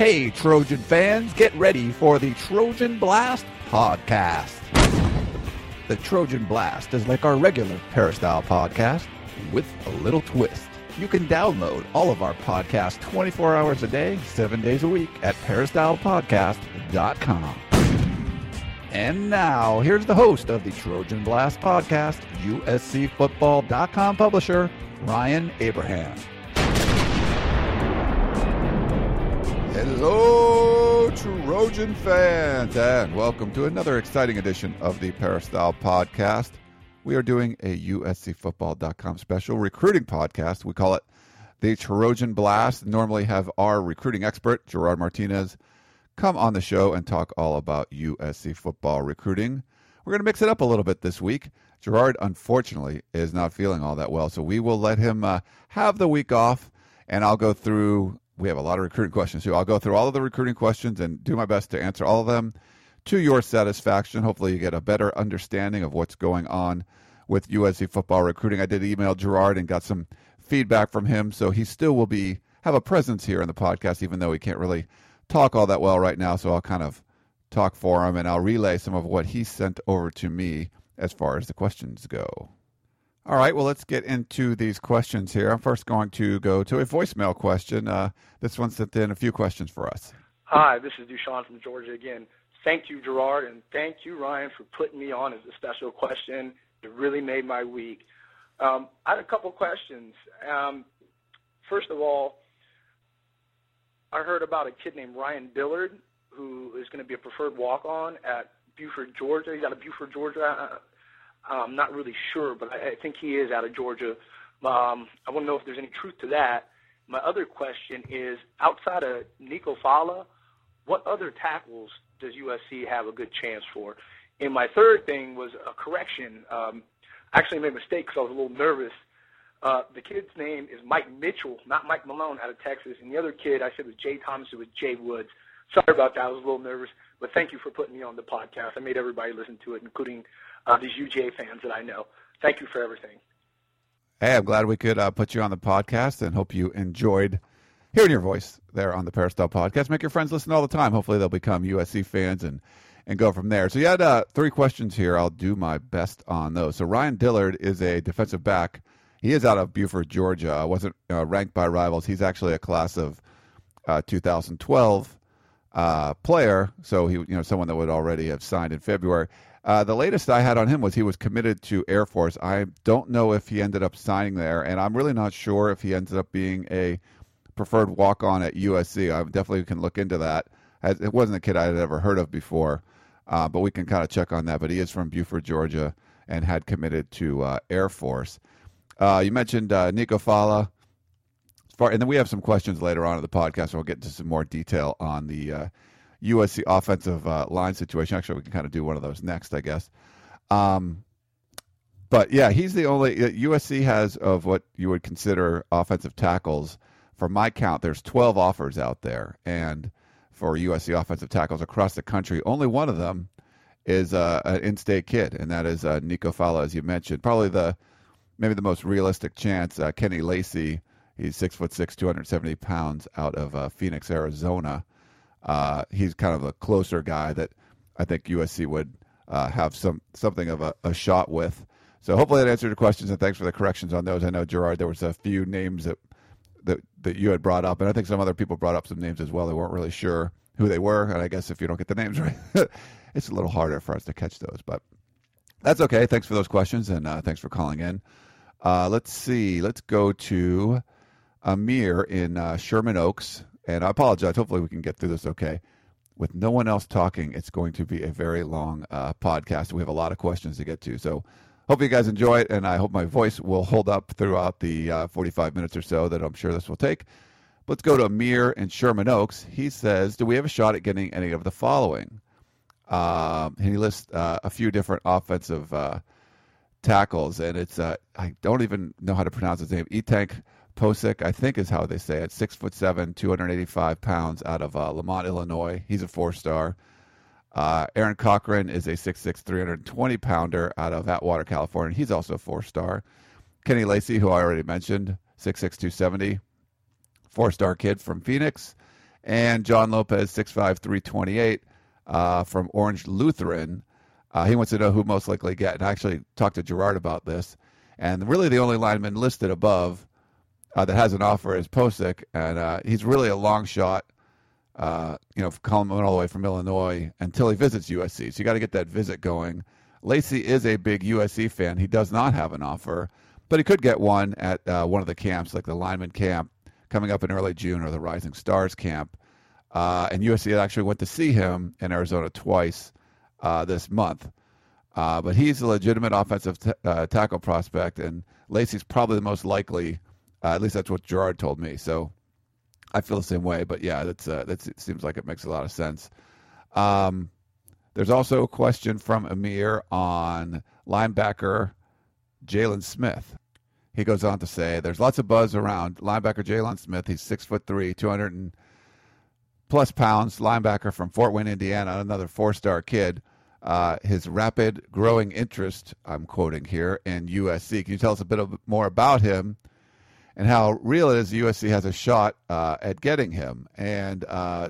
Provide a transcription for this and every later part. Hey, Trojan fans, get ready for the Trojan Blast podcast. The Trojan Blast is like our regular Peristyle podcast with a little twist. You can download all of our podcasts 24 hours a day, 7 days a week at peristylepodcast.com. And now, here's the host of the Trojan Blast podcast, USCfootball.com publisher, Ryan Abraham. Hello, Trojan fans, and welcome to another exciting edition of the Peristyle Podcast. We are doing a USCFootball.com special recruiting podcast. We call it the Trojan Blast. Normally have our recruiting expert, Gerard Martinez, come on the show and talk all about USC football recruiting. We're going to mix it up a little bit this week. Gerard, unfortunately, is not feeling all that well, so we will let him have the week off, and I'll go through... We have a lot of recruiting questions, too. I'll go through all of the recruiting questions and do my best to answer all of them to your satisfaction. Hopefully, you get a better understanding of what's going on with USC football recruiting. I did email Gerard and got some feedback from him, so he still will have a presence here in the podcast, even though he can't really talk all that well right now. So I'll kind of talk for him, and I'll relay some of what he sent over to me as far as the questions go. All right, well, let's get into these questions here. I'm first going to go to a voicemail question. This one sent in a few questions for us. Hi, this is Dushan from Georgia again. Thank you, Gerard, and thank you, Ryan, for putting me on as a special question. It really made my week. I had a couple questions. First of all, I heard about a kid named Ryan Dillard who is going to be a preferred walk-on at Beaufort, Georgia. He's out of Beaufort, Georgia. I'm not really sure, but I think he is out of Georgia. I want to know if there's any truth to that. My other question is, outside of Nico Fala, what other tackles does USC have a good chance for? And my third thing was a correction. I actually made a mistake because I was a little nervous. The kid's name is Mike Mitchell, not Mike Malone, out of Texas. And the other kid I said was Jay Thomas, it was Jay Woods. Sorry about that. I was a little nervous, but thank you for putting me on the podcast. I made everybody listen to it, including these UGA fans that I know. Thank you for everything. Hey, I'm glad we could put you on the podcast and hope you enjoyed hearing your voice there on the Peristyle Podcast. Make your friends listen all the time. Hopefully they'll become USC fans and go from there. So you had three questions here. I'll do my best on those. So Ryan Dillard is a defensive back. He is out of Beaufort, Georgia. Wasn't ranked by Rivals. He's actually a class of 2012 player, so he, someone that would already have signed in February. The latest I had on him was he was committed to Air Force. I don't know if he ended up signing there, and I'm really not sure if he ended up being a preferred walk-on at USC. I definitely can look into that. It wasn't a kid I had ever heard of before, but we can kind of check on that. But he is from Beaufort, Georgia, and had committed to Air Force. You mentioned Nico Fala. And then we have some questions later on in the podcast. We'll get into some more detail on the USC offensive line situation. Actually, we can kind of do one of those next, I guess. But, yeah, he's the only USC has of what you would consider offensive tackles. From my count, there's 12 offers out there. And for USC offensive tackles across the country, only one of them is an in-state kid, and that is Nico Fala, as you mentioned. Probably the most realistic chance, Kenny Lacy. He's 6'6", 270 pounds out of Phoenix, Arizona. He's kind of a closer guy that I think USC would have something of a shot with. So hopefully that answered your questions, and thanks for the corrections on those. I know, Gerard, there was a few names that you had brought up, and I think some other people brought up some names as well. They weren't really sure who they were, and I guess if you don't get the names right, it's a little harder for us to catch those. But that's okay. Thanks for those questions, and thanks for calling in. Let's see. Let's go to... Amir in Sherman Oaks, and I apologize. Hopefully we can get through this okay. With no one else talking, it's going to be a very long podcast. We have a lot of questions to get to, so hope you guys enjoy it, and I hope my voice will hold up throughout the 45 minutes or so that I'm sure this will take. Let's go to Amir in Sherman Oaks. He says, do we have a shot at getting any of the following? And he lists a few different offensive tackles, and it's I don't even know how to pronounce his name. Etank Posick, I think is how they say it, 6'7", 285 pounds out of Lamont, Illinois. He's a 4-star. Aaron Cochran is a 6'6", 320-pounder out of Atwater, California. He's also a 4-star. Kenny Lacy, who I already mentioned, 6'6", 270, 4-star kid from Phoenix. And John Lopez, 6'5", 328, from Orange Lutheran. He wants to know who most likely get. And I actually talked to Gerard about this. And really the only lineman listed above that has an offer is Posick. And he's really a long shot, coming all the way from Illinois until he visits USC. So you got to get that visit going. Lacy is a big USC fan. He does not have an offer, but he could get one at one of the camps, like the lineman camp coming up in early June or the Rising Stars camp. And USC actually went to see him in Arizona twice this month. But he's a legitimate offensive tackle prospect, and Lacey's probably the most likely. At least that's what Gerard told me. So I feel the same way. But, yeah, that's it seems like it makes a lot of sense. There's also a question from Amir on linebacker Jaylon Smith. He goes on to say, there's lots of buzz around linebacker Jaylon Smith. He's 6'3", 200-plus pounds, linebacker from Fort Wayne, Indiana, another four-star kid. His rapid growing interest, I'm quoting here, in USC. Can you tell us a bit more about him and how real it is USC has a shot at getting him? And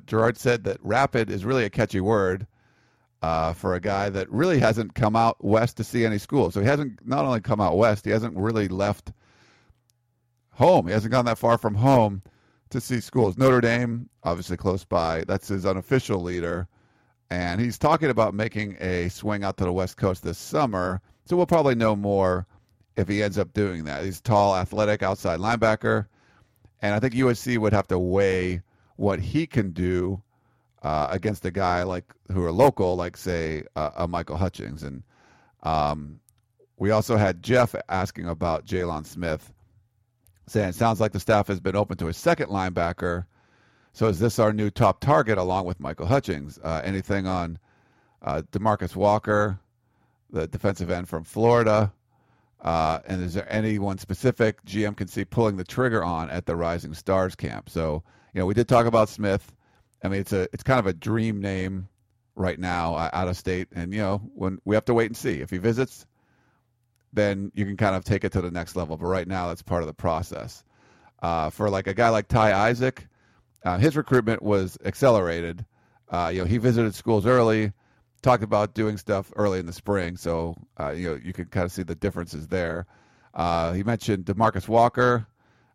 Gerard said that rapid is really a catchy word for a guy that really hasn't come out west to see any school. So he hasn't not only come out west, he hasn't really left home. He hasn't gone that far from home to see schools. Notre Dame, obviously close by. That's his unofficial leader. And he's talking about making a swing out to the West Coast this summer. So we'll probably know more if he ends up doing that. He's tall, athletic, outside linebacker. And I think USC would have to weigh what he can do against a guy like who are local, like, say, a Michael Hutchings. And we also had Jeff asking about Jaylon Smith, saying it sounds like the staff has been open to a second linebacker. So is this our new top target along with Michael Hutchings? Anything on DeMarcus Walker, the defensive end from Florida? And is there anyone specific GM can see pulling the trigger on at the Rising Stars camp? So, we did talk about Smith. I mean, it's kind of a dream name right now out of state. And, when we have to wait and see. If he visits, then you can kind of take it to the next level. But right now, that's part of the process. For like a guy like Ty Isaac, his recruitment was accelerated. He visited schools early, talked about doing stuff early in the spring. So, you can kind of see the differences there. He mentioned DeMarcus Walker.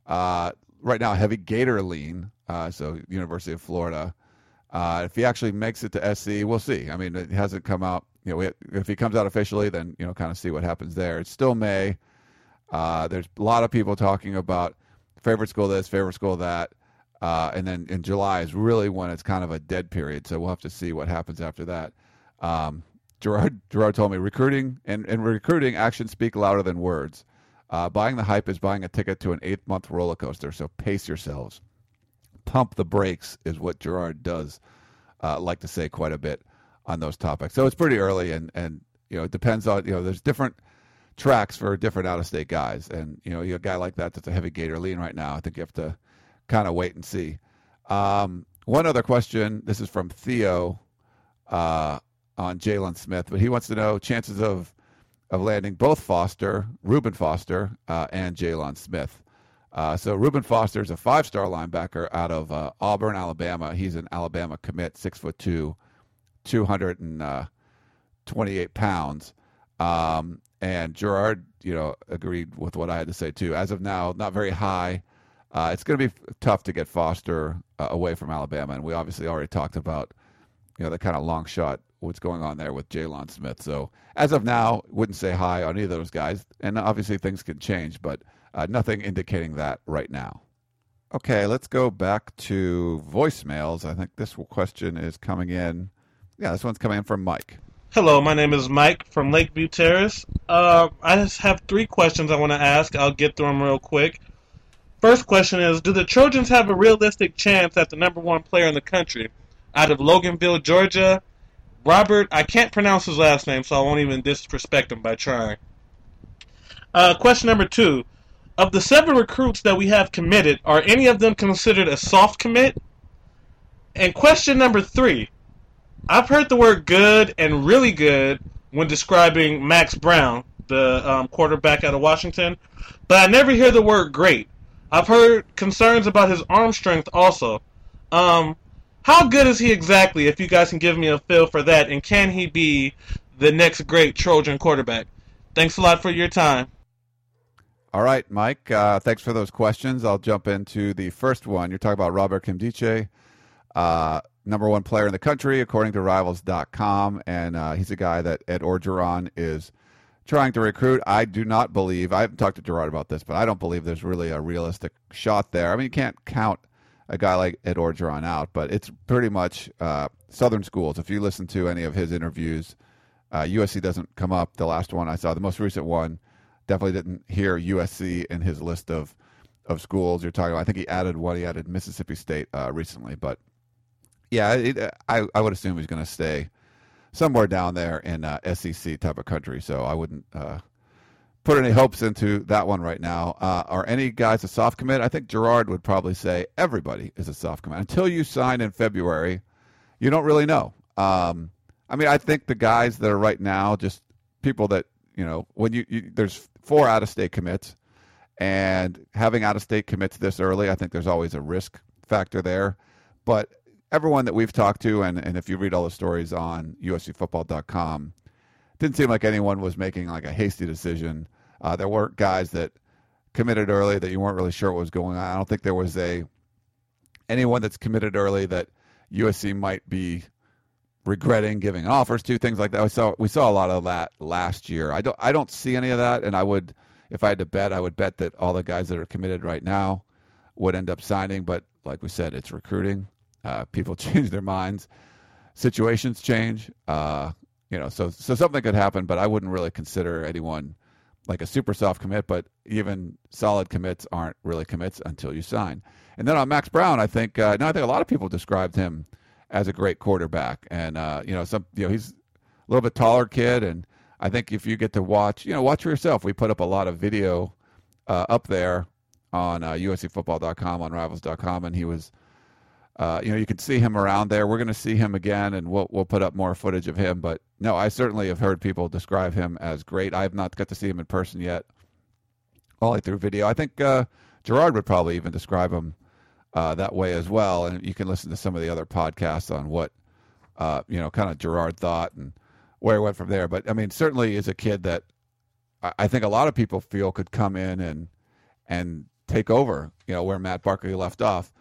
Right now, heavy Gator lean. So University of Florida. If he actually makes it to SC, we'll see. I mean, it hasn't come out. If he comes out officially, then, kind of see what happens there. It's still May. There's a lot of people talking about favorite school this, favorite school that. And then in July is really when it's kind of a dead period. So we'll have to see what happens after that. Gerard told me recruiting and recruiting actions speak louder than words. Buying the hype is buying a ticket to an 8-month roller coaster. So pace yourselves. Pump the brakes is what Gerard does like to say quite a bit on those topics. So it's pretty early, and it depends on, there's different tracks for different out-of-state guys. And, you're a guy like that that's a heavy Gator lean right now. I think you have to kind of wait and see. One other question. This is from Theo on Jaylon Smith, but he wants to know chances of landing both Reuben Foster, and Jaylon Smith. So Reuben Foster is a 5-star linebacker out of Auburn, Alabama. He's an Alabama commit, 6'2", 228 pounds. And Gerard, agreed with what I had to say too. As of now, not very high. It's going to be tough to get Foster away from Alabama, and we obviously already talked about the kind of long shot, what's going on there with Jaylon Smith. So as of now, wouldn't say high on either of those guys, and obviously things can change, but. Nothing indicating that right now. Okay, let's go back to voicemails. I think this question is coming in. Yeah, this one's coming in from Mike. Hello, my name is Mike from Lakeview Terrace. I just have 3 questions I want to ask. I'll get through them real quick. First question is, do the Trojans have a realistic chance at the number 1 player in the country? Out of Loganville, Georgia, Robert, I can't pronounce his last name, so I won't even disrespect him by trying. Question number 2. Of the 7 recruits that we have committed, are any of them considered a soft commit? And question number 3, I've heard the word good and really good when describing Max Brown, the quarterback out of Washington, but I never hear the word great. I've heard concerns about his arm strength also. How good is he exactly, if you guys can give me a feel for that, and can he be the next great Trojan quarterback? Thanks a lot for your time. All right, Mike, thanks for those questions. I'll jump into the first one. You're talking about Robert Kimdiche, number one player in the country, according to Rivals.com, and he's a guy that Ed Orgeron is trying to recruit. I do not believe, I haven't talked to Gerard about this, but I don't believe there's really a realistic shot there. I mean, you can't count a guy like Ed Orgeron out, but it's pretty much Southern schools. If you listen to any of his interviews, USC doesn't come up. The last one I saw, the most recent one, definitely didn't hear USC in his list of schools you're talking about. I think he added one. He added Mississippi State recently. But, yeah, I would assume he's going to stay somewhere down there in SEC type of country. So I wouldn't put any hopes into that one right now. Are any guys a soft commit? I think Gerard would probably say everybody is a soft commit. Until you sign in February, you don't really know. I mean, I think the guys that are right now, just people that, you know, when you there's 4 out-of-state commits, and having out-of-state commits this early, I think there's always a risk factor there. But everyone that we've talked to, and if you read all the stories on USCfootball.com, didn't seem like anyone was making like a hasty decision. There weren't guys that committed early that you weren't really sure what was going on. I don't think there was anyone that's committed early that USC might be regretting giving offers to, things like that. We saw a lot of that last year. I don't see any of that, and I would, if I had to bet, I would bet that all the guys that are committed right now would end up signing. But like we said, it's recruiting. People change their minds, situations change. So something could happen, but I wouldn't really consider anyone like a super soft commit. But even solid commits aren't really commits until you sign. And then on Max Brown, I think a lot of people described him as a great quarterback, and he's a little bit taller kid, and I think if you get to watch for yourself. We put up a lot of video up there on USCfootball.com, on Rivals.com, and he was, you could see him around there. We're going to see him again, and we'll put up more footage of him. But no, I certainly have heard people describe him as great. I have not got to see him in person yet, only through video. I think Gerard would probably even describe him that way as well, and you can listen to some of the other podcasts on what kind of Gerard thought and where he went from there. But I mean, certainly is a kid that I think a lot of people feel could come in and take over, where Matt Barkley left off.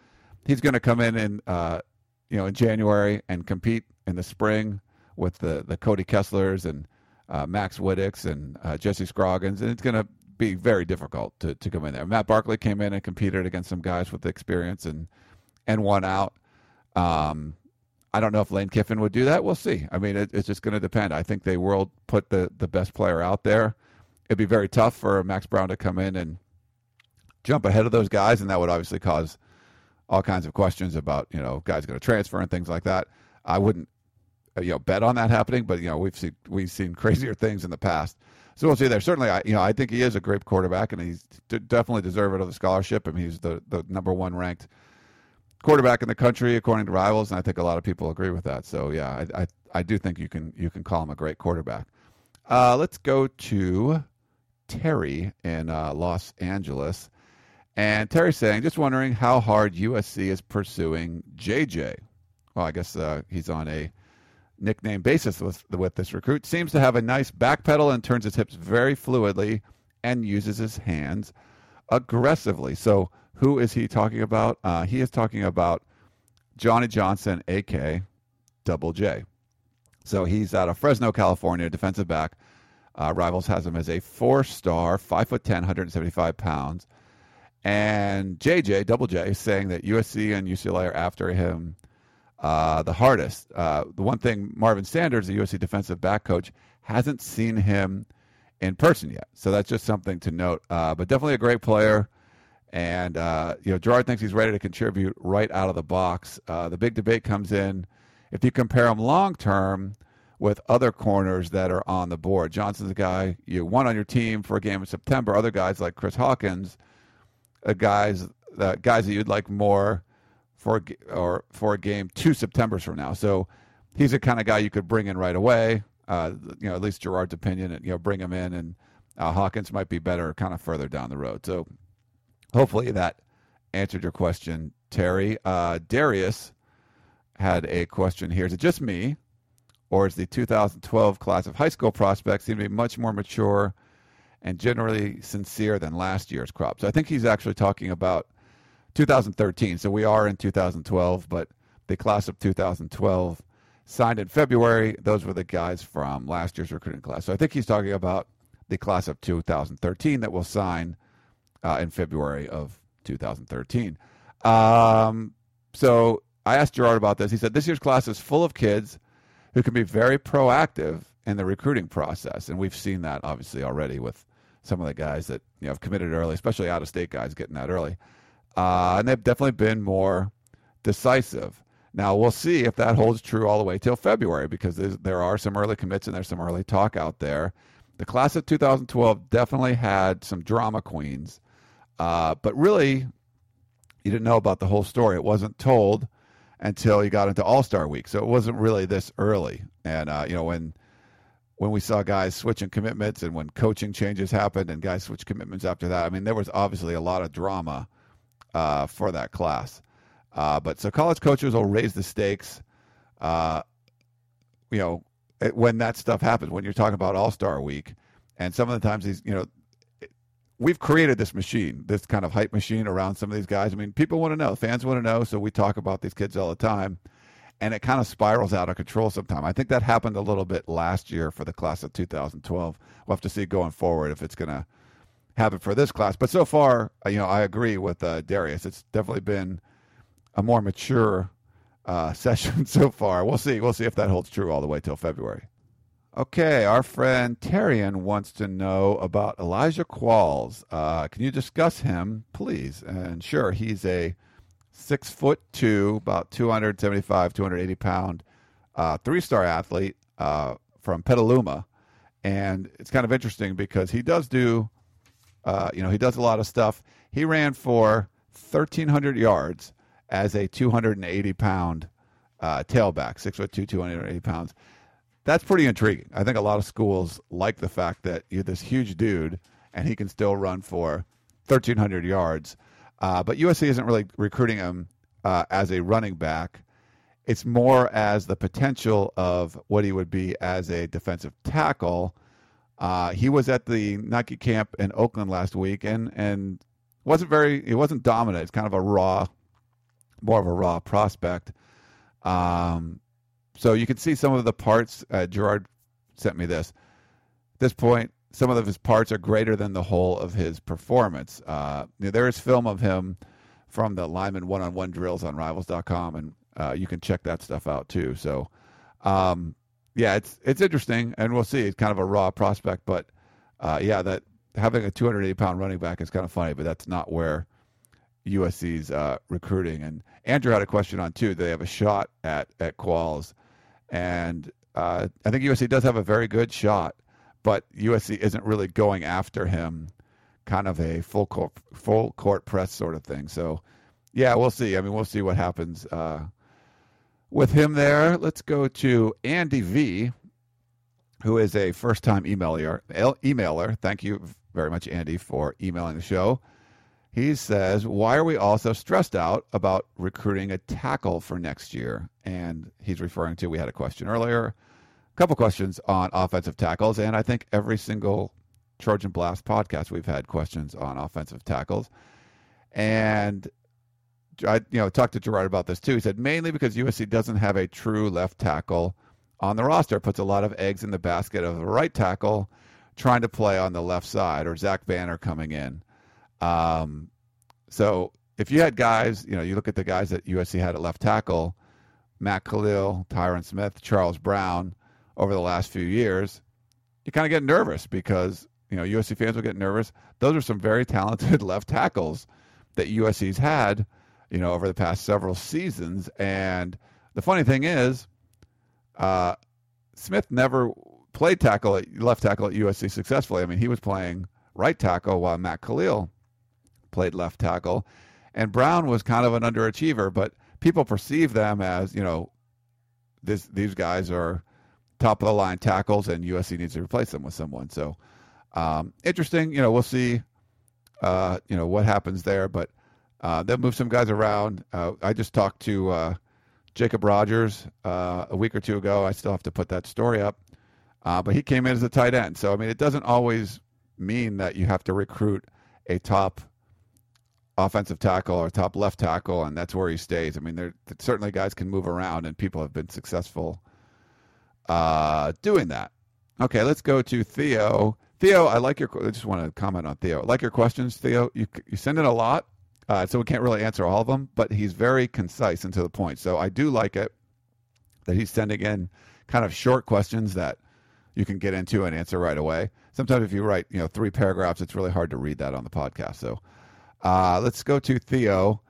He's going to come in in January and compete in the spring with the Cody Kesslers and Max Wittix and Jesse Scroggins, and it's going to be very difficult to come in there. Matt Barkley came in and competed against some guys with experience and won out. I don't know if Lane Kiffin would do that. We'll see. I mean, it's just going to depend. I think they will put the best player out there. It'd be very tough for Max Brown to come in and jump ahead of those guys, and that would obviously cause all kinds of questions about, guys going to transfer and things like that. I wouldn't, bet on that happening, but, we've seen crazier things in the past. So we'll see there. Certainly, I think he is a great quarterback, and he's definitely deserving of the scholarship. I mean, he's the number one ranked quarterback in the country, according to Rivals, and I think a lot of people agree with that. So, yeah, I do think you can call him a great quarterback. Let's go to Terry in Los Angeles. And Terry's saying, just wondering how hard USC is pursuing JJ. Well, I guess he's on a nickname basis with this recruit. Seems to have a nice back pedal and turns his hips very fluidly and uses his hands aggressively. So who is he talking about? He is talking about Johnny Johnson, a.k.a. Double J. So he's out of Fresno, California, defensive back. Rivals has him as a 4-star, 5'10", 175 pounds. And JJ, Double J, is saying that USC and UCLA are after him the hardest. The one thing, Marvin Sanders, the USC defensive back coach, hasn't seen him in person yet. So that's just something to note. But definitely a great player. And, Gerard thinks he's ready to contribute right out of the box. The big debate comes in if you compare him long-term with other corners that are on the board. Johnson's a guy you want on your team for a game in September. Other guys like Chris Hawkins, guys that you'd like more for a game 2 Septembers from now. So he's the kind of guy you could bring in right away, at least Gerard's opinion, and bring him in, and Hawkins might be better kind of further down the road. So hopefully that answered your question, Terry. Darius had a question here. Is it just me, or is the 2012 class of high school prospects seem to be much more mature and generally sincere than last year's crop? So I think he's actually talking about 2013. So we are in 2012, but the class of 2012 signed in February. Those were the guys from last year's recruiting class. So I think he's talking about the class of 2013 that will sign in February of 2013. So I asked Gerard about this. He said, this year's class is full of kids who can be very proactive in the recruiting process. And we've seen that obviously already with some of the guys that, you know, have committed early, especially out-of-state guys getting that early. And they've definitely been more decisive. Now, we'll see if that holds true all the way till February, because there are some early commits and there's some early talk out there. The class of 2012 definitely had some drama queens, but really you didn't know about the whole story. It wasn't told until you got into All-Star Week, so it wasn't really this early. And, you know, when we saw guys switching commitments and when coaching changes happened and guys switched commitments after that, I mean, there was obviously a lot of drama for that class. But so college coaches will raise the stakes, you know, when that stuff happens, when you're talking about All-Star Week. And some of the times these, you know, we've created this machine, this kind of hype machine around some of these guys. I mean, people want to know, fans want to know. So we talk about these kids all the time, and it kind of spirals out of control sometimes. I think that happened a little bit last year for the class of 2012. We'll have to see going forward if it's going to happen for this class. But so far, you know, I agree with Darius. It's definitely been a more mature session so far. We'll see if that holds true all the way till February. Okay, our friend Terrian wants to know about Elijah Qualls. Can you discuss him, please? And sure, he's a 6'2", about 275, 280 pound, three-star athlete from Petaluma. And it's kind of interesting because he does do, you know, he does a lot of stuff. He ran for 1,300 yards as a 280-pound tailback, 6'2", 280 pounds. That's pretty intriguing. I think a lot of schools like the fact that you're this huge dude and he can still run for 1,300 yards. But USC isn't really recruiting him as a running back. It's more as the potential of what he would be as a defensive tackle. He was at the Nike camp in Oakland last week and wasn't dominant. It's kind of more of a raw prospect. So you can see some of the parts. Gerard sent me this. At this point, some of his parts are greater than the whole of his performance. You know, there is film of him from the lineman one-on-one drills on Rivals.com, and you can check that stuff out too. So, yeah, it's interesting, and we'll see. It's kind of a raw prospect, but, yeah, that having a 280-pound running back is kind of funny, but that's not where USC's recruiting. And Andrew had a question on too. They have a shot at Qualls, and I think USC does have a very good shot, but USC isn't really going after him, kind of a full court press sort of thing. So yeah, we'll see. I mean, we'll see what happens with him there. Let's go to Andy V, who is a first-time emailer. Thank you very much, Andy, for emailing the show. He says, why are we all so stressed out about recruiting a tackle for next year? And he's referring to, we had a question earlier, a couple questions on offensive tackles, and I think every single Trojan Blast podcast we've had questions on offensive tackles. And I, you know, talked to Gerard about this too. He said, mainly because USC doesn't have a true left tackle on the roster. It puts a lot of eggs in the basket of the right tackle trying to play on the left side, or Zach Banner coming in. So if you had guys, you know, you look at the guys that USC had at left tackle, Matt Kalil, Tyron Smith, Charles Brown, over the last few years, you kind of get nervous because, you know, USC fans will get nervous. Those are some very talented left tackles that USC's had, you know, over the past several seasons. And the funny thing is, Smith never played left tackle at USC successfully. I mean, he was playing right tackle while Matt Kalil played left tackle, and Brown was kind of an underachiever, but people perceive them as, you know, these guys are top of the line tackles and USC needs to replace them with someone. So interesting, you know, we'll see, you know, what happens there, but they'll move some guys around. I just talked to Jacob Rogers a week or two ago. I still have to put that story up. But he came in as a tight end. So, I mean, it doesn't always mean that you have to recruit a top offensive tackle or top left tackle, and that's where he stays. I mean, there certainly guys can move around, and people have been successful doing that. Okay, let's go to Theo. Theo, I just want to comment on Theo. I like your questions, Theo. You send in a lot, so we can't really answer all of them, but he's very concise and to the point. So I do like it that he's sending in kind of short questions that you can get into and answer right away. Sometimes if you write, three paragraphs, it's really hard to read that on the podcast. So let's go to Theo.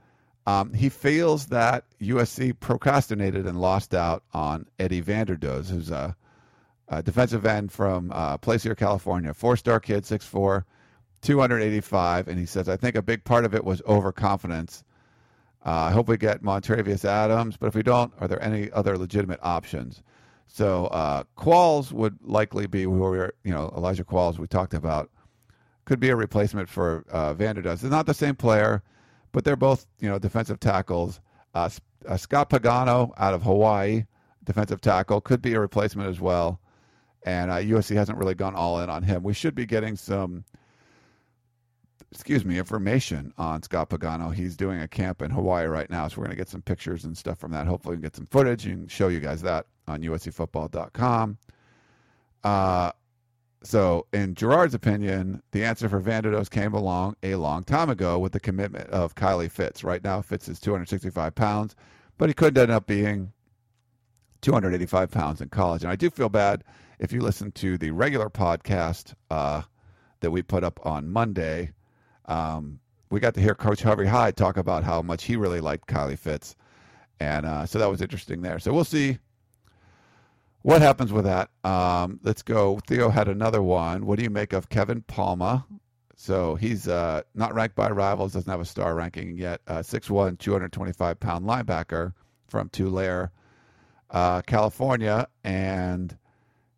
He feels that USC procrastinated and lost out on Eddie Vanderdoes, who's a defensive end from Placer, California, 4-star kid, 6'4", 285. And he says, I think a big part of it was overconfidence. I hope we get Montravius Adams, but if we don't, are there any other legitimate options? So Qualls would likely be where we were, Elijah Qualls we talked about, could be a replacement for Vanderdoes. They're not the same player, but they're both, defensive tackles. Scott Pagano out of Hawaii, defensive tackle, could be a replacement as well. And USC hasn't really gone all in on him. We should be getting some, information on Scott Pagano. He's doing a camp in Hawaii right now, so we're going to get some pictures and stuff from that. Hopefully we can get some footage and show you guys that on USCfootball.com. So in Gerard's opinion, the answer for Vanderdoes came along a long time ago with the commitment of Kylie Fitz. Right now, Fitz is 265 pounds, but he could end up being 285 pounds in college. And I do feel bad. If you listen to the regular podcast that we put up on Monday, we got to hear Coach Harvey Hyde talk about how much he really liked Kylie Fitz. And so that was interesting there. So we'll see what happens with that. Let's go. Theo had another one. What do you make of Kevin Palma? So he's not ranked by Rivals, doesn't have a star ranking yet. 6'1", 225-pound linebacker from Tulare, California, and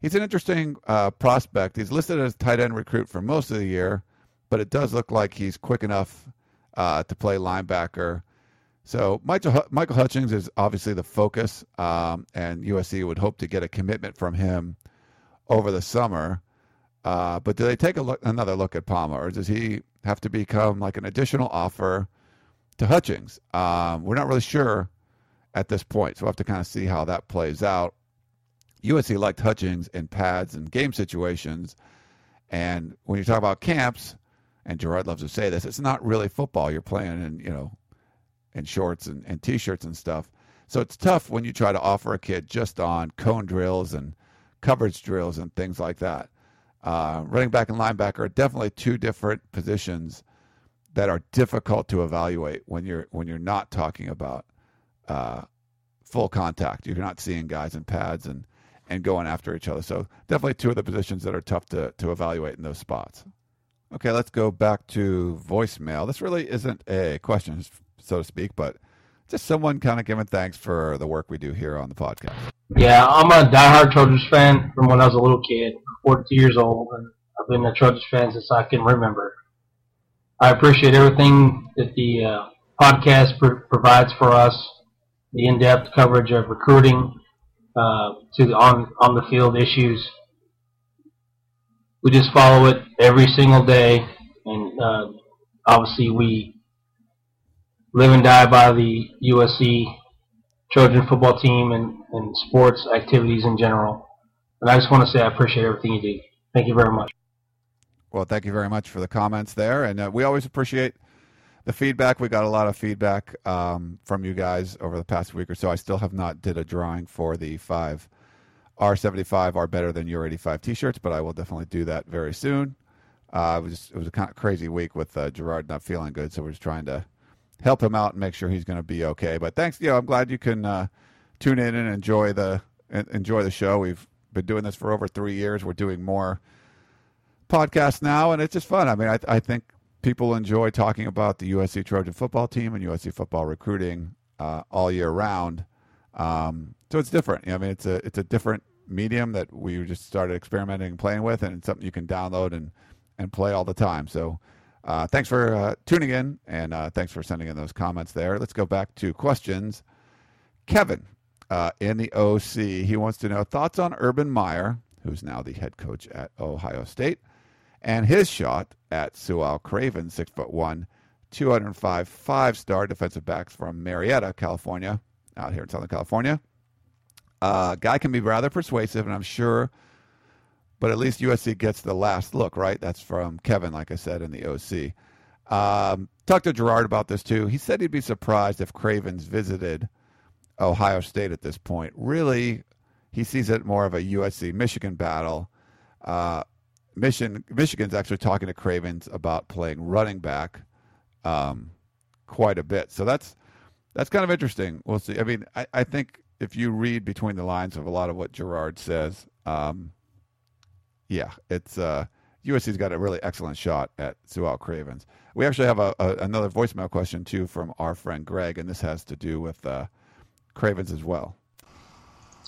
he's an interesting prospect. He's listed as tight end recruit for most of the year, but it does look like he's quick enough to play linebacker. So Michael Hutchings is obviously the focus, and USC would hope to get a commitment from him over the summer. But do they take another look at Palmer, or does he have to become like an additional offer to Hutchings? We're not really sure at this point, so we'll have to kind of see how that plays out. USC liked Hutchings in pads and game situations. And when you talk about camps, and Gerard loves to say this, it's not really football. You're playing in, in shorts and T-shirts and stuff. So it's tough when you try to offer a kid just on cone drills and coverage drills and things like that. Running back and linebacker are definitely two different positions that are difficult to evaluate when you're not talking about full contact. You're not seeing guys in pads and going after each other. So definitely two of the positions that are tough to evaluate in those spots. Okay, let's go back to voicemail. This really isn't a question, so to speak, but just someone kind of giving thanks for the work we do here on the podcast. Yeah, I'm a diehard Trojans fan from when I was a little kid. I'm 42 years old, and I've been a Trojans fan since I can remember. I appreciate everything that the podcast provides for us, the in-depth coverage of recruiting, to on the field issues. We just follow it every single day, and obviously we live and die by the USC Trojan football team and sports activities in general. And I just want to say I appreciate everything you do. Thank you very much. Well, thank you very much for the comments there, and we always appreciate the feedback. We got a lot of feedback from you guys over the past week or so. I still have not did a drawing for the 5 R75 are better than your 85 T-shirts, but I will definitely do that very soon. It was a kind of crazy week with Gerard not feeling good, so we're just trying to help him out and make sure he's going to be okay. But thanks, I'm glad you can tune in and enjoy the show. We've been doing this for over 3 years. We're doing more podcasts now, and it's just fun. I mean, I think people enjoy talking about the USC Trojan football team and USC football recruiting all year round. So it's different. I mean, it's a different medium that we just started experimenting and playing with, and it's something you can download and play all the time. So thanks for tuning in, and thanks for sending in those comments there. Let's go back to questions. Kevin in the OC. He wants to know thoughts on Urban Meyer, who's now the head coach at Ohio State, and his shot at Sual Craven, 6'1", 205, five-star defensive backs from Marietta, California, out here in Southern California. Guy can be rather persuasive, and I'm sure, but at least USC gets the last look, right? That's from Kevin, like I said, in the OC. Talked to Gerard about this, too. He said he'd be surprised if Craven's visited Ohio State at this point. Really, he sees it more of a USC-Michigan battle. Michigan's actually talking to Cravens about playing running back quite a bit. So that's kind of interesting. We'll see. I mean, I think if you read between the lines of a lot of what Gerard says, yeah, it's USC's got a really excellent shot at Sual Cravens. We actually have another voicemail question, too, from our friend Greg, and this has to do with Cravens as well.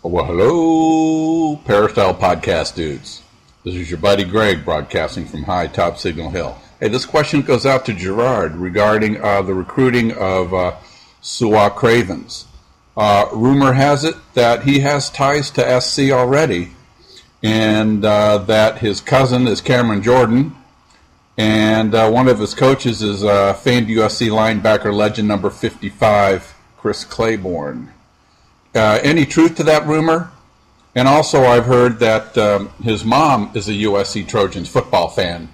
Well, hello, Peristyle Podcast dudes. This is your buddy Greg broadcasting from High Top Signal Hill. Hey, this question goes out to Gerard regarding the recruiting of Sual Cravens. Rumor has it that he has ties to SC already, and that his cousin is Cameron Jordan, and one of his coaches is famed USC linebacker legend number 55, Chris Claiborne. Any truth to that rumor? And also I've heard that his mom is a USC Trojans football fan,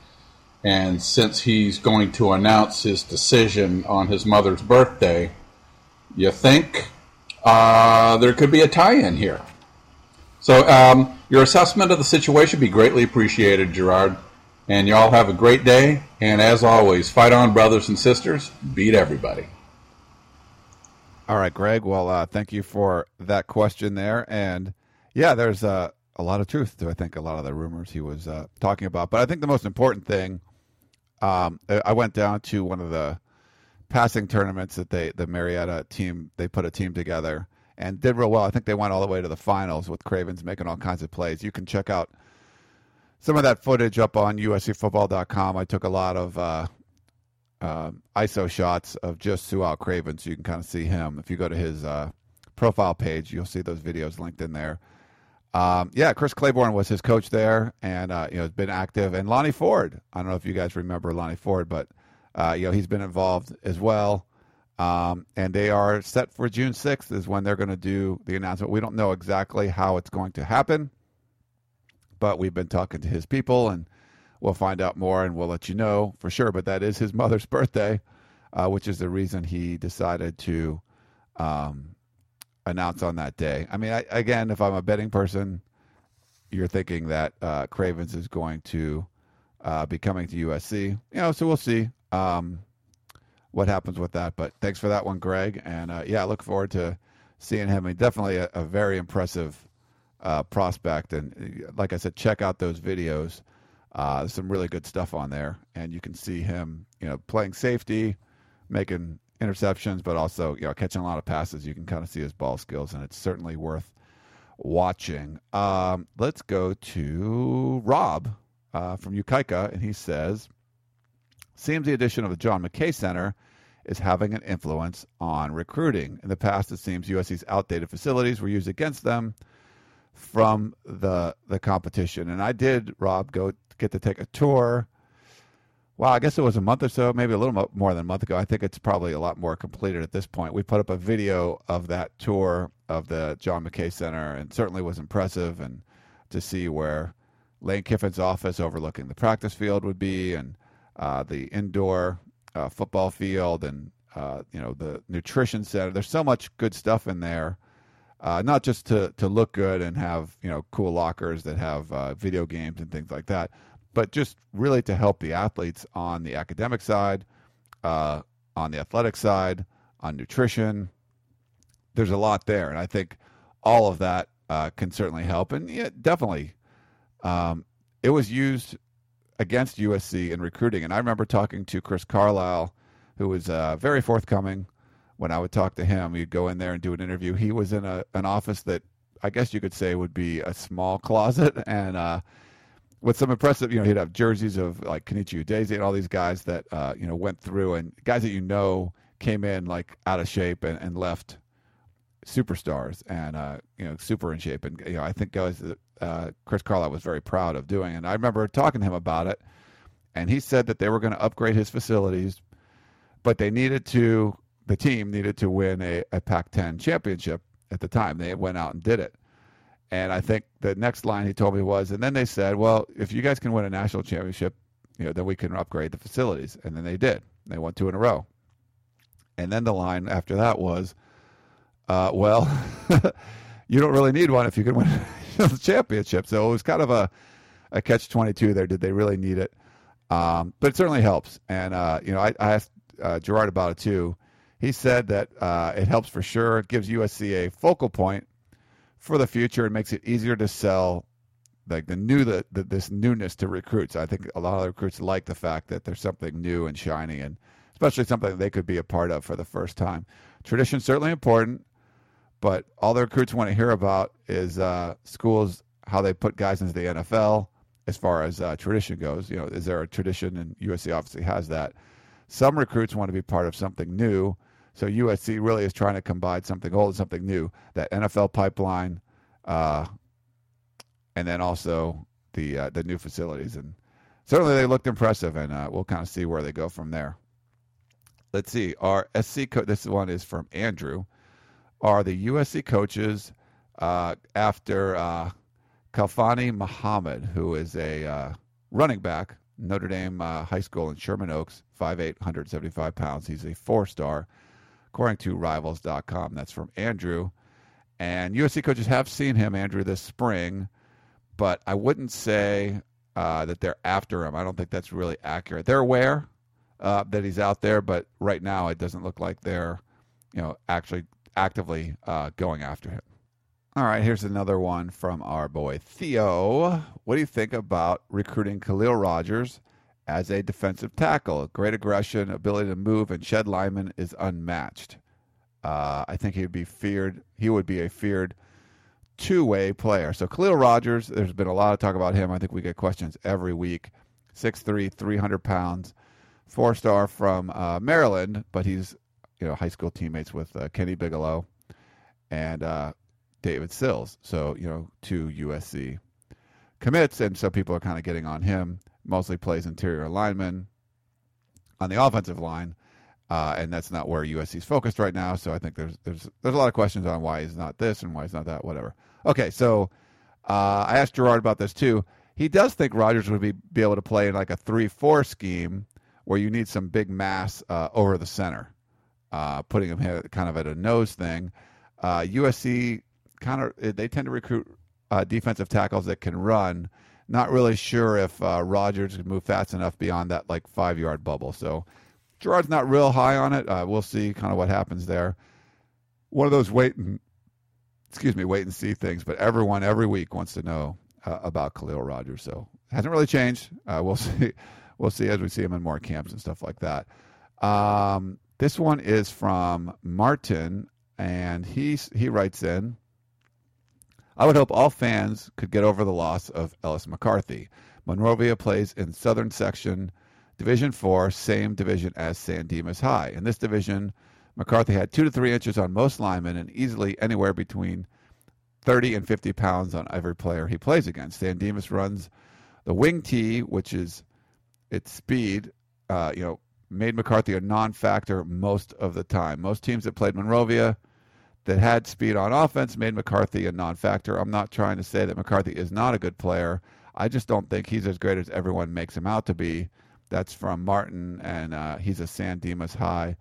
and since he's going to announce his decision on his mother's birthday, you think there could be a tie-in here. So your assessment of the situation would be greatly appreciated, Gerard, and y'all have a great day, and as always, fight on, brothers and sisters, beat everybody. All right, Greg, well, thank you for that question there, and yeah, there's a lot of truth to, I think, a lot of the rumors he was talking about. But I think the most important thing, I went down to one of the passing tournaments that the Marietta team, they put a team together and did real well. I think they went all the way to the finals with Cravens making all kinds of plays. You can check out some of that footage up on USCfootball.com. I took a lot of ISO shots of just Sual Cravens, so you can kind of see him. If you go to his profile page, you'll see those videos linked in there. Yeah, Chris Claiborne was his coach there, and has been active. And Lonnie Ford, I don't know if you guys remember Lonnie Ford, but he's been involved as well. And they are set for June 6th is when they're going to do the announcement. We don't know exactly how it's going to happen, but we've been talking to his people, and we'll find out more, and we'll let you know for sure. But that is his mother's birthday, which is the reason he decided to announce on that day. I mean, again, if I'm a betting person, you're thinking that Cravens is going to be coming to USC. So we'll see what happens with that. But thanks for that one, Greg. And I look forward to seeing him. I mean, definitely a very impressive prospect. And like I said, check out those videos. There's some really good stuff on there. And you can see him, playing safety, making interceptions, but also catching a lot of passes. You can kind of see his ball skills, and it's certainly worth watching. Let's go to Rob from Ukaiqa, and he says, seems the addition of the John McKay Center is having an influence on recruiting. In the past, it seems USC's outdated facilities were used against them from the competition. And I did, Rob, get to take a tour. Wow, I guess it was a month or so, maybe a little more than a month ago. I think it's probably a lot more completed at this point. We put up a video of that tour of the John McKay Center, and certainly was impressive, and to see where Lane Kiffin's office overlooking the practice field would be, and the indoor football field, and the nutrition center. There's so much good stuff in there, not just to look good and have cool lockers that have video games and things like that, but just really to help the athletes on the academic side, on the athletic side, on nutrition. There's a lot there, and I think all of that can certainly help. And yeah, definitely, it was used against USC in recruiting. And I remember talking to Chris Carlisle, who was very forthcoming. When I would talk to him, we'd go in there and do an interview. He was in an office that I guess you could say would be a small closet, and with some impressive, he'd have jerseys of like Kenichi Udeze and all these guys that, went through, and guys that, came in like out of shape and left superstars and, super in shape. And, I think guys that Chris Carlisle was very proud of doing. And I remember talking to him about it, and he said that they were going to upgrade his facilities, but they needed to, the team needed to win a Pac-10 championship at the time. They went out and did it. And I think the next line he told me was, and then they said, well, if you guys can win a national championship, then we can upgrade the facilities. And then they did. They won 2 in a row. And then the line after that was, you don't really need one if you can win the championship. So it was kind of a catch-22 there. Did they really need it? But it certainly helps. And, I asked Gerard about it too. He said that it helps for sure. It gives USC a focal point for the future. It makes it easier to sell this newness to recruits. I think a lot of recruits like the fact that there's something new and shiny, and especially something they could be a part of for the first time. Tradition certainly important, but all the recruits want to hear about is schools, how they put guys into the NFL as far as tradition goes. Is there a tradition? And USC obviously has that. Some recruits want to be part of something new. So USC really is trying to combine something old and something new, that NFL pipeline, and then also the new facilities. And certainly they looked impressive, and we'll kind of see where they go from there. Let's see. Our SC coach, this one is from Andrew. Are the USC coaches after Kalfani Muhammad, who is a running back, Notre Dame High School in Sherman Oaks, 5'8", 175 pounds. He's a 4-star, according to Rivals.com. That's from Andrew. And USC coaches have seen him, Andrew, this spring, but I wouldn't say that they're after him. I don't think that's really accurate. They're aware that he's out there, but right now it doesn't look like they're, actually actively going after him. All right, here's another one from our boy Theo. What do you think about recruiting Khalil Rogers as a defensive tackle? Great aggression, ability to move, and shed lineman is unmatched. I think he'd be feared. He would be a feared two-way player. So Khalil Rogers, there's been a lot of talk about him. I think we get questions every week. 6'3", 300 pounds, 4-star from Maryland, but he's high school teammates with Kenny Bigelow and David Sills, so, to USC. Commits, and so people are kind of getting on him. Mostly plays interior lineman on the offensive line, and that's not where USC's focused right now, so I think there's a lot of questions on why he's not this and why he's not that, whatever. Okay, so I asked Gerard about this too. He does think Rogers would be able to play in like a 3-4 scheme where you need some big mass over the center, putting him kind of at a nose thing. USC... they tend to recruit defensive tackles that can run. Not really sure if Rogers can move fast enough beyond that, 5-yard bubble. So Gerard's not real high on it. We'll see kind of what happens there. One of those wait and see things. But everyone every week wants to know about Khalil Rogers. So hasn't really changed. We'll see. We'll see as we see him in more camps and stuff like that. This one is from Martin, and he writes in. I would hope all fans could get over the loss of Ellis McCarthy. Monrovia plays in Southern Section, Division 4, same division as San Dimas High. In this division, McCarthy had 2 to 3 inches on most linemen and easily anywhere between 30 and 50 pounds on every player he plays against. San Dimas runs the wing T, which is its speed, made McCarthy a non-factor most of the time. Most teams that played Monrovia that had speed on offense made McCarthy a non-factor. I'm not trying to say that McCarthy is not a good player. I just don't think he's as great as everyone makes him out to be. That's from Martin, and he's a San Dimas High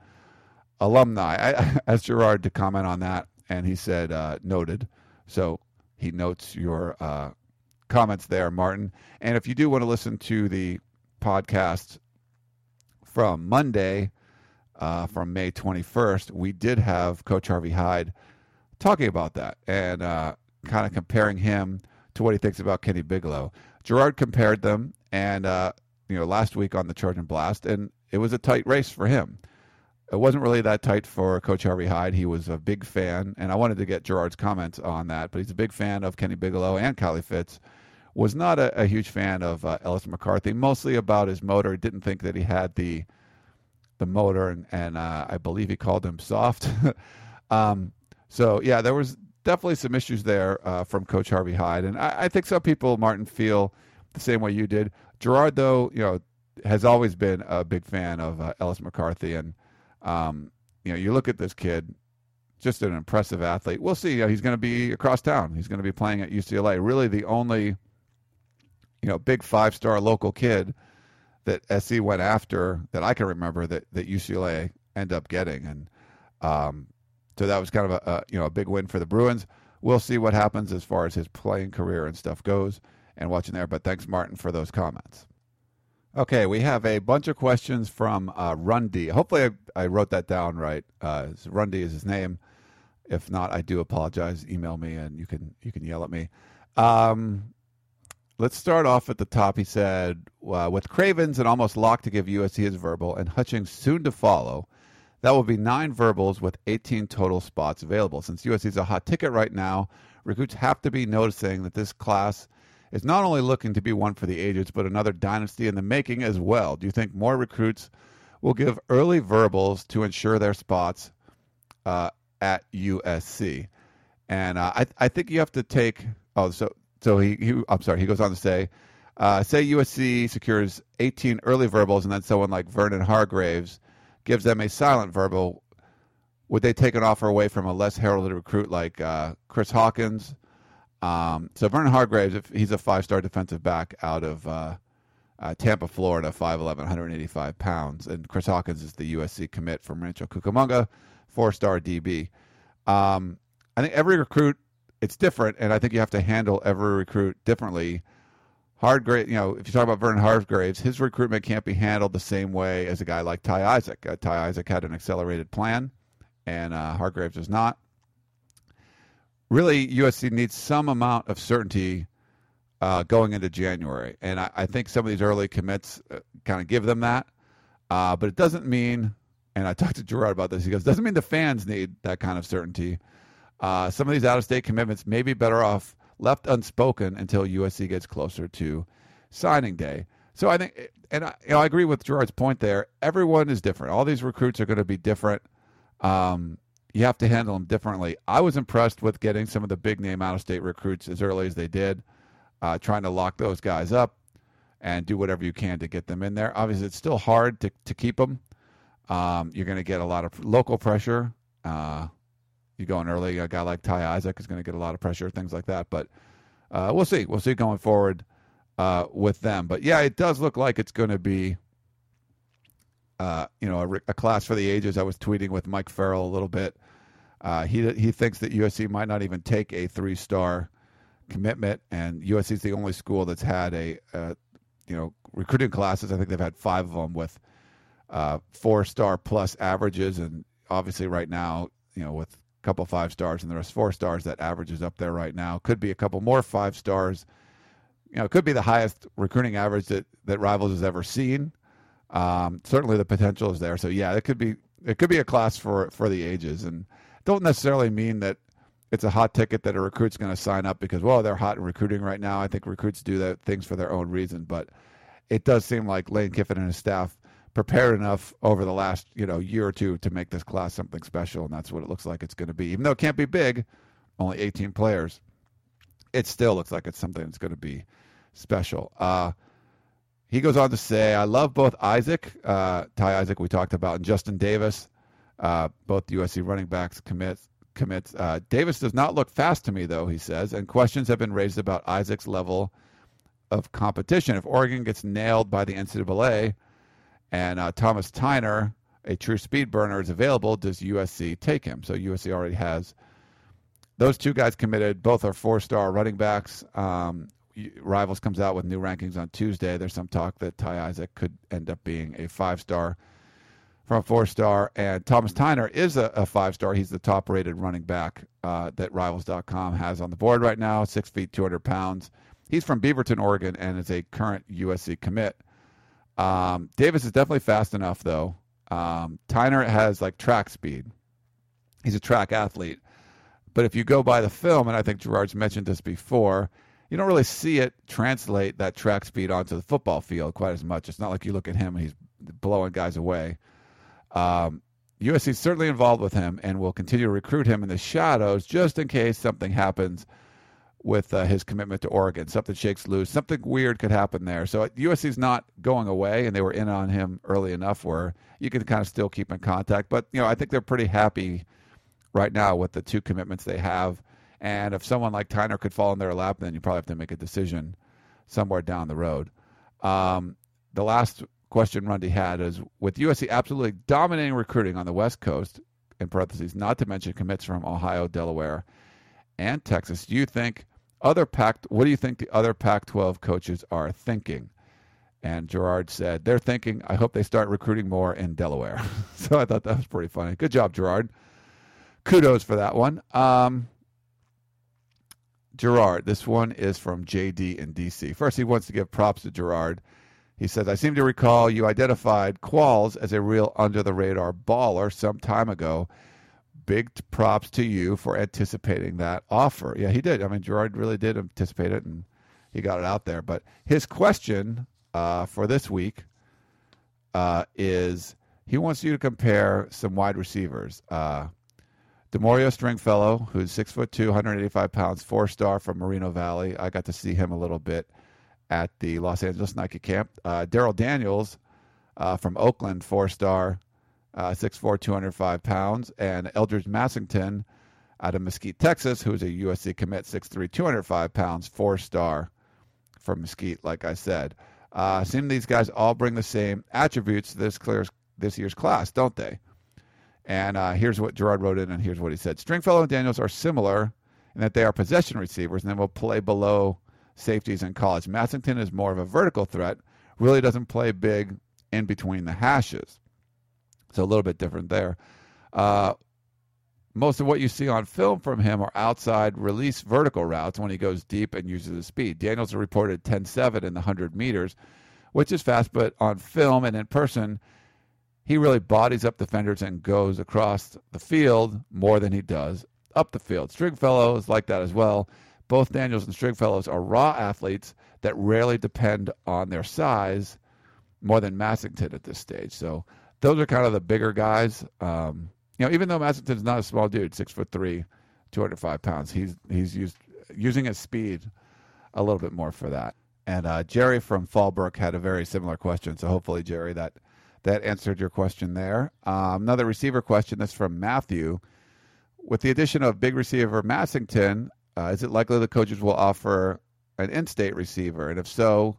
alumni. I asked Gerard to comment on that, and he said noted. So he notes your comments there, Martin. And if you do want to listen to the podcast from Monday, from May 21st, we did have Coach Harvey Hyde talking about that and kind of comparing him to what he thinks about Kenny Bigelow. Gerard compared them, and last week on the Trojan Blast, and it was a tight race for him. It wasn't really that tight for Coach Harvey Hyde. He was a big fan, and I wanted to get Gerard's comments on that, but he's a big fan of Kenny Bigelow and Kylie Fitz. Was not a huge fan of Ellis McCarthy, mostly about his motor. Didn't think that he had the motor, and I believe he called him soft. So, yeah, there was definitely some issues there from Coach Harvey Hyde. And I think some people, Martin, feel the same way you did. Gerard, though, you know, has always been a big fan of Ellis McCarthy. And, you know, you look at this kid, just an impressive athlete. We'll see. You know, he's going to be across town. He's going to be playing at UCLA. Really the only, you know, big five-star local kid that SC went after that I can remember that UCLA ended up getting. And so that was kind of a big win for the Bruins. We'll see what happens as far as his playing career and stuff goes and watching there. But thanks, Martin, for those comments. Okay, we have a bunch of questions from Rundy. Hopefully I wrote that down right. Rundy is his name. If not, I do apologize. Email me and you can yell at me. Let's start off at the top. He said, with Cravens and almost locked to give USC his verbal and Hutchings soon to follow, that will be 9 verbals with 18 total spots available. Since USC is a hot ticket right now, recruits have to be noticing that this class is not only looking to be one for the ages, but another dynasty in the making as well. Do you think more recruits will give early verbals to ensure their spots at USC? And I think you have to take. Oh, so he. I'm sorry. He goes on to say, say USC secures 18 early verbals, and then someone like Vernon Hargraves gives them a silent verbal. Would they take an offer away from a less heralded recruit like Chris Hawkins? So Vernon Hargraves, he's a 5-star defensive back out of Tampa, Florida, 5'11", 185 pounds. And Chris Hawkins is the USC commit from Rancho Cucamonga, 4-star DB. I think every recruit, it's different, and I think you have to handle every recruit differently. Hargraves, you know, if you talk about Vernon Hargraves, his recruitment can't be handled the same way as a guy like Ty Isaac. Ty Isaac had an accelerated plan, and Hargraves does not. Really, USC needs some amount of certainty going into January. And I think some of these early commits kind of give them that. But it doesn't mean, and I talked to Gerard about this, he goes, doesn't mean the fans need that kind of certainty. Some of these out-of-state commitments may be better off left unspoken until USC gets closer to signing day. So I think, and I agree with Gerard's point there, everyone is different. All these recruits are going to be different. You have to handle them differently. I was impressed with getting some of the big-name out-of-state recruits as early as they did, trying to lock those guys up and do whatever you can to get them in there. Obviously, it's still hard to keep them. You're going to get a lot of local pressure. You go in early, a guy like Ty Isaac is going to get a lot of pressure, things like that. But we'll see. We'll see going forward with them. But, yeah, it does look like it's going to be a class for the ages. I was tweeting with Mike Farrell a little bit. He thinks that USC might not even take a 3-star commitment, and USC is the only school that's had a recruiting classes. I think they've had 5 of them with 4-star plus averages, and obviously right now, you know, with a couple 5 stars and the rest 4 stars, that average is up there right now. Could be a couple more 5 stars. You know, it could be the highest recruiting average that Rivals has ever seen. Certainly the potential is there. So yeah, it could be a class for the ages, and don't necessarily mean that it's a hot ticket that a recruit's going to sign up because, well, they're hot in recruiting right now. I think recruits do that things for their own reason, but it does seem like Lane Kiffin and his staff prepared enough over the last, you know, year or two to make this class something special. And that's what it looks like it's going to be, even though it can't be big, only 18 players. It still looks like it's something that's going to be special. He goes on to say, I love both Isaac, Ty Isaac we talked about, and Justin Davis, both USC running backs commits. Davis does not look fast to me, though, he says, and questions have been raised about Isaac's level of competition. If Oregon gets nailed by the NCAA and Thomas Tyner, a true speed burner, is available, does USC take him? So USC already has those 2 guys committed. Both are 4-star running backs. Rivals comes out with new rankings on Tuesday. There's some talk that Ty Isaac could end up being a 5-star from a 4-star. And Thomas Tyner is a 5-star. He's the top-rated running back that Rivals.com has on the board right now, 6 feet, 200 pounds. He's from Beaverton, Oregon, and is a current USC commit. Davis is definitely fast enough, though. Tyner has, like, track speed. He's a track athlete. But if you go by the film, and I think Gerard's mentioned this before, you don't really see it translate that track speed onto the football field quite as much. It's not like you look at him and he's blowing guys away. USC is certainly involved with him and will continue to recruit him in the shadows just in case something happens with his commitment to Oregon. Something shakes loose. Something weird could happen there. So USC's not going away, and they were in on him early enough where you can kind of still keep in contact. But, you know, I think they're pretty happy right now with the two commitments they have. And if someone like Tyner could fall in their lap, then you probably have to make a decision somewhere down the road. The last question Rundy had is, with USC absolutely dominating recruiting on the West Coast, in parentheses, not to mention commits from Ohio, Delaware, and Texas, do you think what do you think the other Pac-12 coaches are thinking? And Gerard said, they're thinking, I hope they start recruiting more in Delaware. So I thought that was pretty funny. Good job, Gerard. Kudos for that one. Gerard, this one is from JD in DC. First, he wants to give props to Gerard. He says, I seem to recall you identified Qualls as a real under-the-radar baller some time ago. Big props to you for anticipating that offer. Yeah, he did. I mean, Gerard really did anticipate it, and he got it out there. But his question for this week is he wants you to compare some wide receivers. DeMario Stringfellow, who's 6'2", 185 pounds, four-star from Moreno Valley. I got to see him a little bit at the Los Angeles Nike camp. Daryl Daniels from Oakland, four-star, 6'4", 205 pounds. And Eldridge Massington out of Mesquite, Texas, who's a USC commit, 6'3", 205 pounds, four-star from Mesquite, like I said. Seem these guys all bring the same attributes to this year's class, don't they? And here's what Gerard wrote in, and here's what he said. Stringfellow and Daniels are similar in that they are possession receivers and they will play below safeties in college. Massington is more of a vertical threat, really doesn't play big in between the hashes. So a little bit different there. Most of what you see on film from him are outside release vertical routes when he goes deep and uses his speed. Daniels reported 10.7 in the 100 meters, which is fast, but on film and in person, he really bodies up defenders and goes across the field more than he does up the field. Stringfellow is like that as well. Both Daniels and Stringfellows are raw athletes that rarely depend on their size more than Massington at this stage. So those are kind of the bigger guys. You know, even though Massington's not a small dude, 6'3", 205 pounds, he's using his speed a little bit more for that. And Jerry from Fallbrook had a very similar question. So hopefully, Jerry, that answered your question there. Another receiver question that's from Matthew. With the addition of big receiver Massington, is it likely the coaches will offer an in-state receiver? And if so,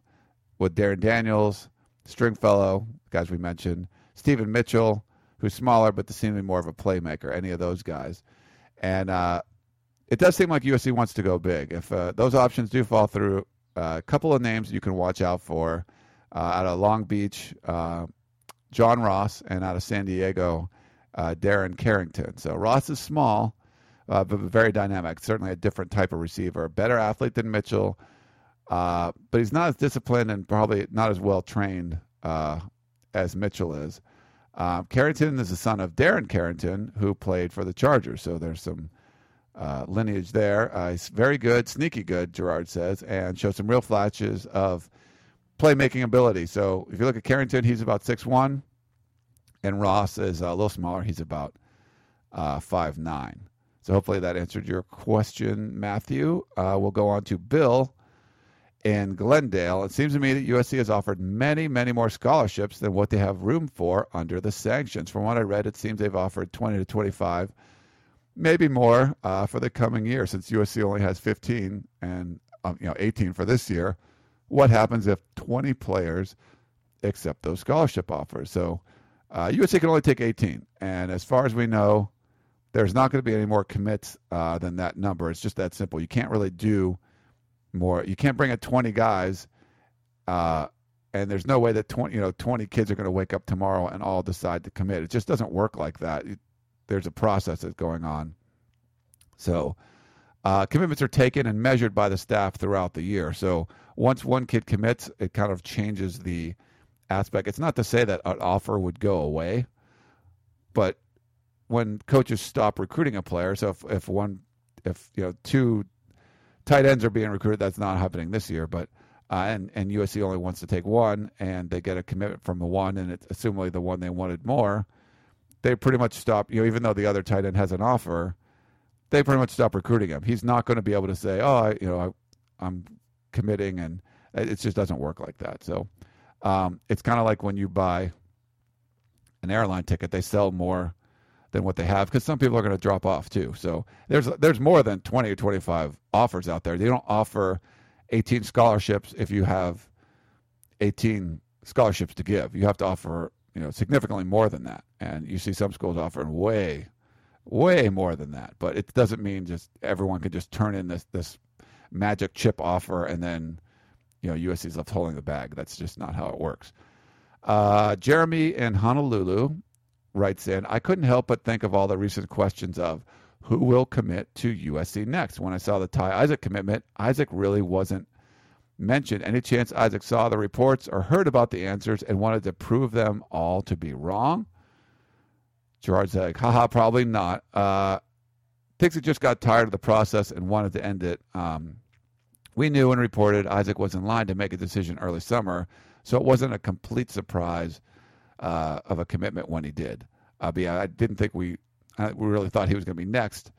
would Darren Daniels, Stringfellow, guys we mentioned, Stephen Mitchell, who's smaller but seemingly more of a playmaker, any of those guys? And it does seem like USC wants to go big. If those options do fall through, a couple of names you can watch out for out of Long Beach, John Ross, and out of San Diego, Darren Carrington. So Ross is small, but very dynamic, certainly a different type of receiver, better athlete than Mitchell, but he's not as disciplined and probably not as well-trained as Mitchell is. Carrington is the son of Darren Carrington, who played for the Chargers, so there's some lineage there. He's very good, sneaky good, Gerard says, and shows some real flashes of playmaking ability. So if you look at Carrington, he's about 6'1", and Ross is a little smaller. He's about 5'9". So hopefully that answered your question, Matthew. We'll go on to Bill in Glendale. It seems to me that USC has offered many, many more scholarships than what they have room for under the sanctions. From what I read, it seems they've offered 20 to 25, maybe more for the coming year, since USC only has 15 and 18 for this year. What happens if 20 players accept those scholarship offers? So USC can only take 18. And as far as we know, there's not going to be any more commits than that number. It's just that simple. You can't really do more. You can't bring in 20 guys, and there's no way that 20 kids are going to wake up tomorrow and all decide to commit. It just doesn't work like that. There's a process that's going on. So commitments are taken and measured by the staff throughout the year. So once one kid commits, it kind of changes the aspect. It's not to say that an offer would go away, but when coaches stop recruiting a player, so if two tight ends are being recruited, that's not happening this year. But and USC only wants to take one, and they get a commitment from the one, and it's assumably the one they wanted more. they pretty much stop, you know, even though the other tight end has an offer, they pretty much stop recruiting him. He's not going to be able to say, oh, I'm committing, and it just doesn't work like that. So it's kind of like when you buy an airline ticket, they sell more than what they have because some people are going to drop off too. So there's more than 20 or 25 offers out there. They don't offer 18 scholarships if you have 18 scholarships to give. You have to offer, significantly more than that. And you see some schools offering way, way more than that. But it doesn't mean just everyone could just turn in this magic chip offer and then, USC's left holding the bag. That's just not how it works. Jeremy in Honolulu writes in, I couldn't help but think of all the recent questions of who will commit to USC next. When I saw the Ty Isaac commitment, Isaac really wasn't mentioned. Any chance Isaac saw the reports or heard about the answers and wanted to prove them all to be wrong? Gerard's like, haha, probably not. Pixie just got tired of the process and wanted to end it. We knew and reported Isaac was in line to make a decision early summer, so it wasn't a complete surprise of a commitment when he did. I didn't think we really thought he was going to be next,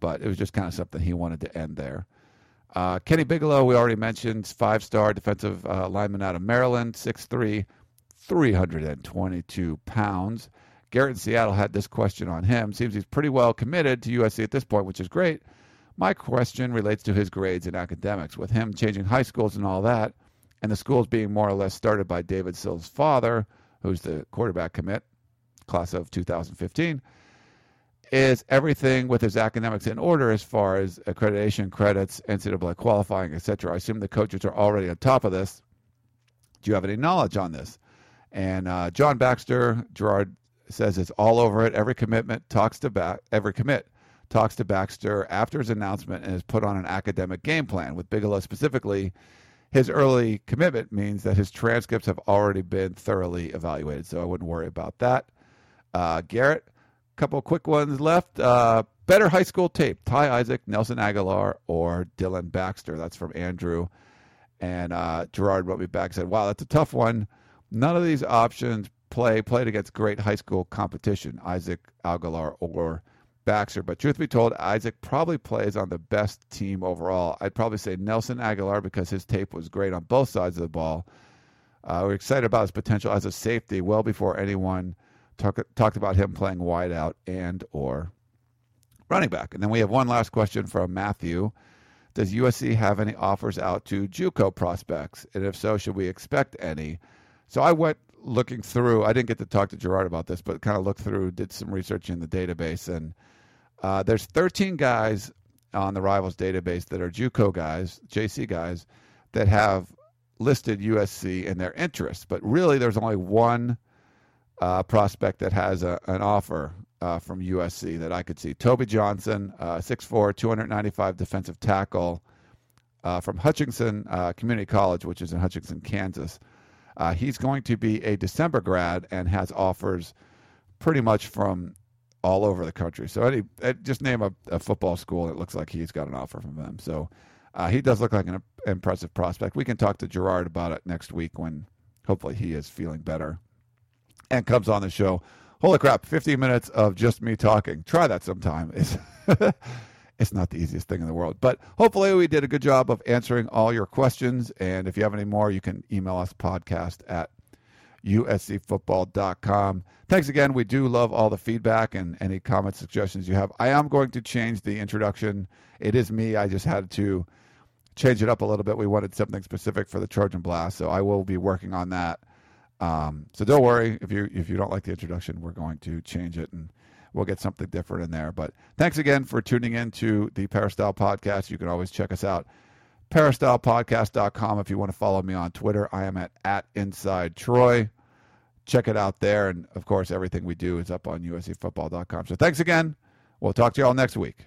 but it was just kind of something he wanted to end there. Kenny Bigelow, we already mentioned, five-star defensive lineman out of Maryland, 6'3", 322 pounds. Garrett in Seattle had this question on him. Seems he's pretty well committed to USC at this point, which is great. My question relates to his grades in academics. With him changing high schools and all that, and the schools being more or less started by David Sill's father, who's the quarterback commit, class of 2015, is everything with his academics in order as far as accreditation, credits, NCAA qualifying, etc.? I assume the coaches are already on top of this. Do you have any knowledge on this? And John Baxter, Gerard says, is all over it. Every commit talks to Baxter after his announcement and is put on an academic game plan. With Bigelow specifically, his early commitment means that his transcripts have already been thoroughly evaluated, so I wouldn't worry about that. Garrett, couple quick ones left. Better high school tape, Ty Isaac, Nelson Aguilar, or Dylan Baxter? That's from Andrew. And Gerard wrote me back and said, wow, that's a tough one. None of these options played against great high school competition, Isaac, Aguilar, or Baxter. But truth be told, Isaac probably plays on the best team overall. I'd probably say Nelson Aguilar because his tape was great on both sides of the ball. We're excited about his potential as a safety well before anyone talked about him playing wide out and or running back. And then we have one last question from Matthew. Does USC have any offers out to JUCO prospects? And if so, should we expect any? So I went looking through. I didn't get to talk to Gerard about this, but kind of looked through, did some research in the database. And there's 13 guys on the Rivals database that are JUCO guys, JC guys, that have listed USC in their interests. But really, there's only one prospect that has an offer from USC that I could see. Toby Johnson, 6'4", 295 defensive tackle from Hutchinson Community College, which is in Hutchinson, Kansas. He's going to be a December grad and has offers pretty much from all over the country. So just name a football school, and it looks like he's got an offer from them. So he does look like an impressive prospect. We can talk to Gerard about it next week when hopefully he is feeling better and comes on the show. Holy crap, 15 minutes of just me talking. Try that sometime. It's not the easiest thing in the world. But hopefully we did a good job of answering all your questions. And if you have any more, you can email us, podcast@uscfootball.com. Thanks again. We do love all the feedback and any comments, suggestions you have. I am going to change the introduction. It is me. I just had to change it up a little bit. We wanted something specific for the Trojan Blast, so I will be working on that. So don't worry if you don't like the introduction, we're going to change it and we'll get something different in there. But thanks again for tuning in to the Peristyle Podcast. You can always check us out, peristylepodcast.com. If you want to follow me on Twitter, I am at InsideTroy. Check it out there. And, of course, everything we do is up on USCfootball.com. So thanks again. We'll talk to you all next week.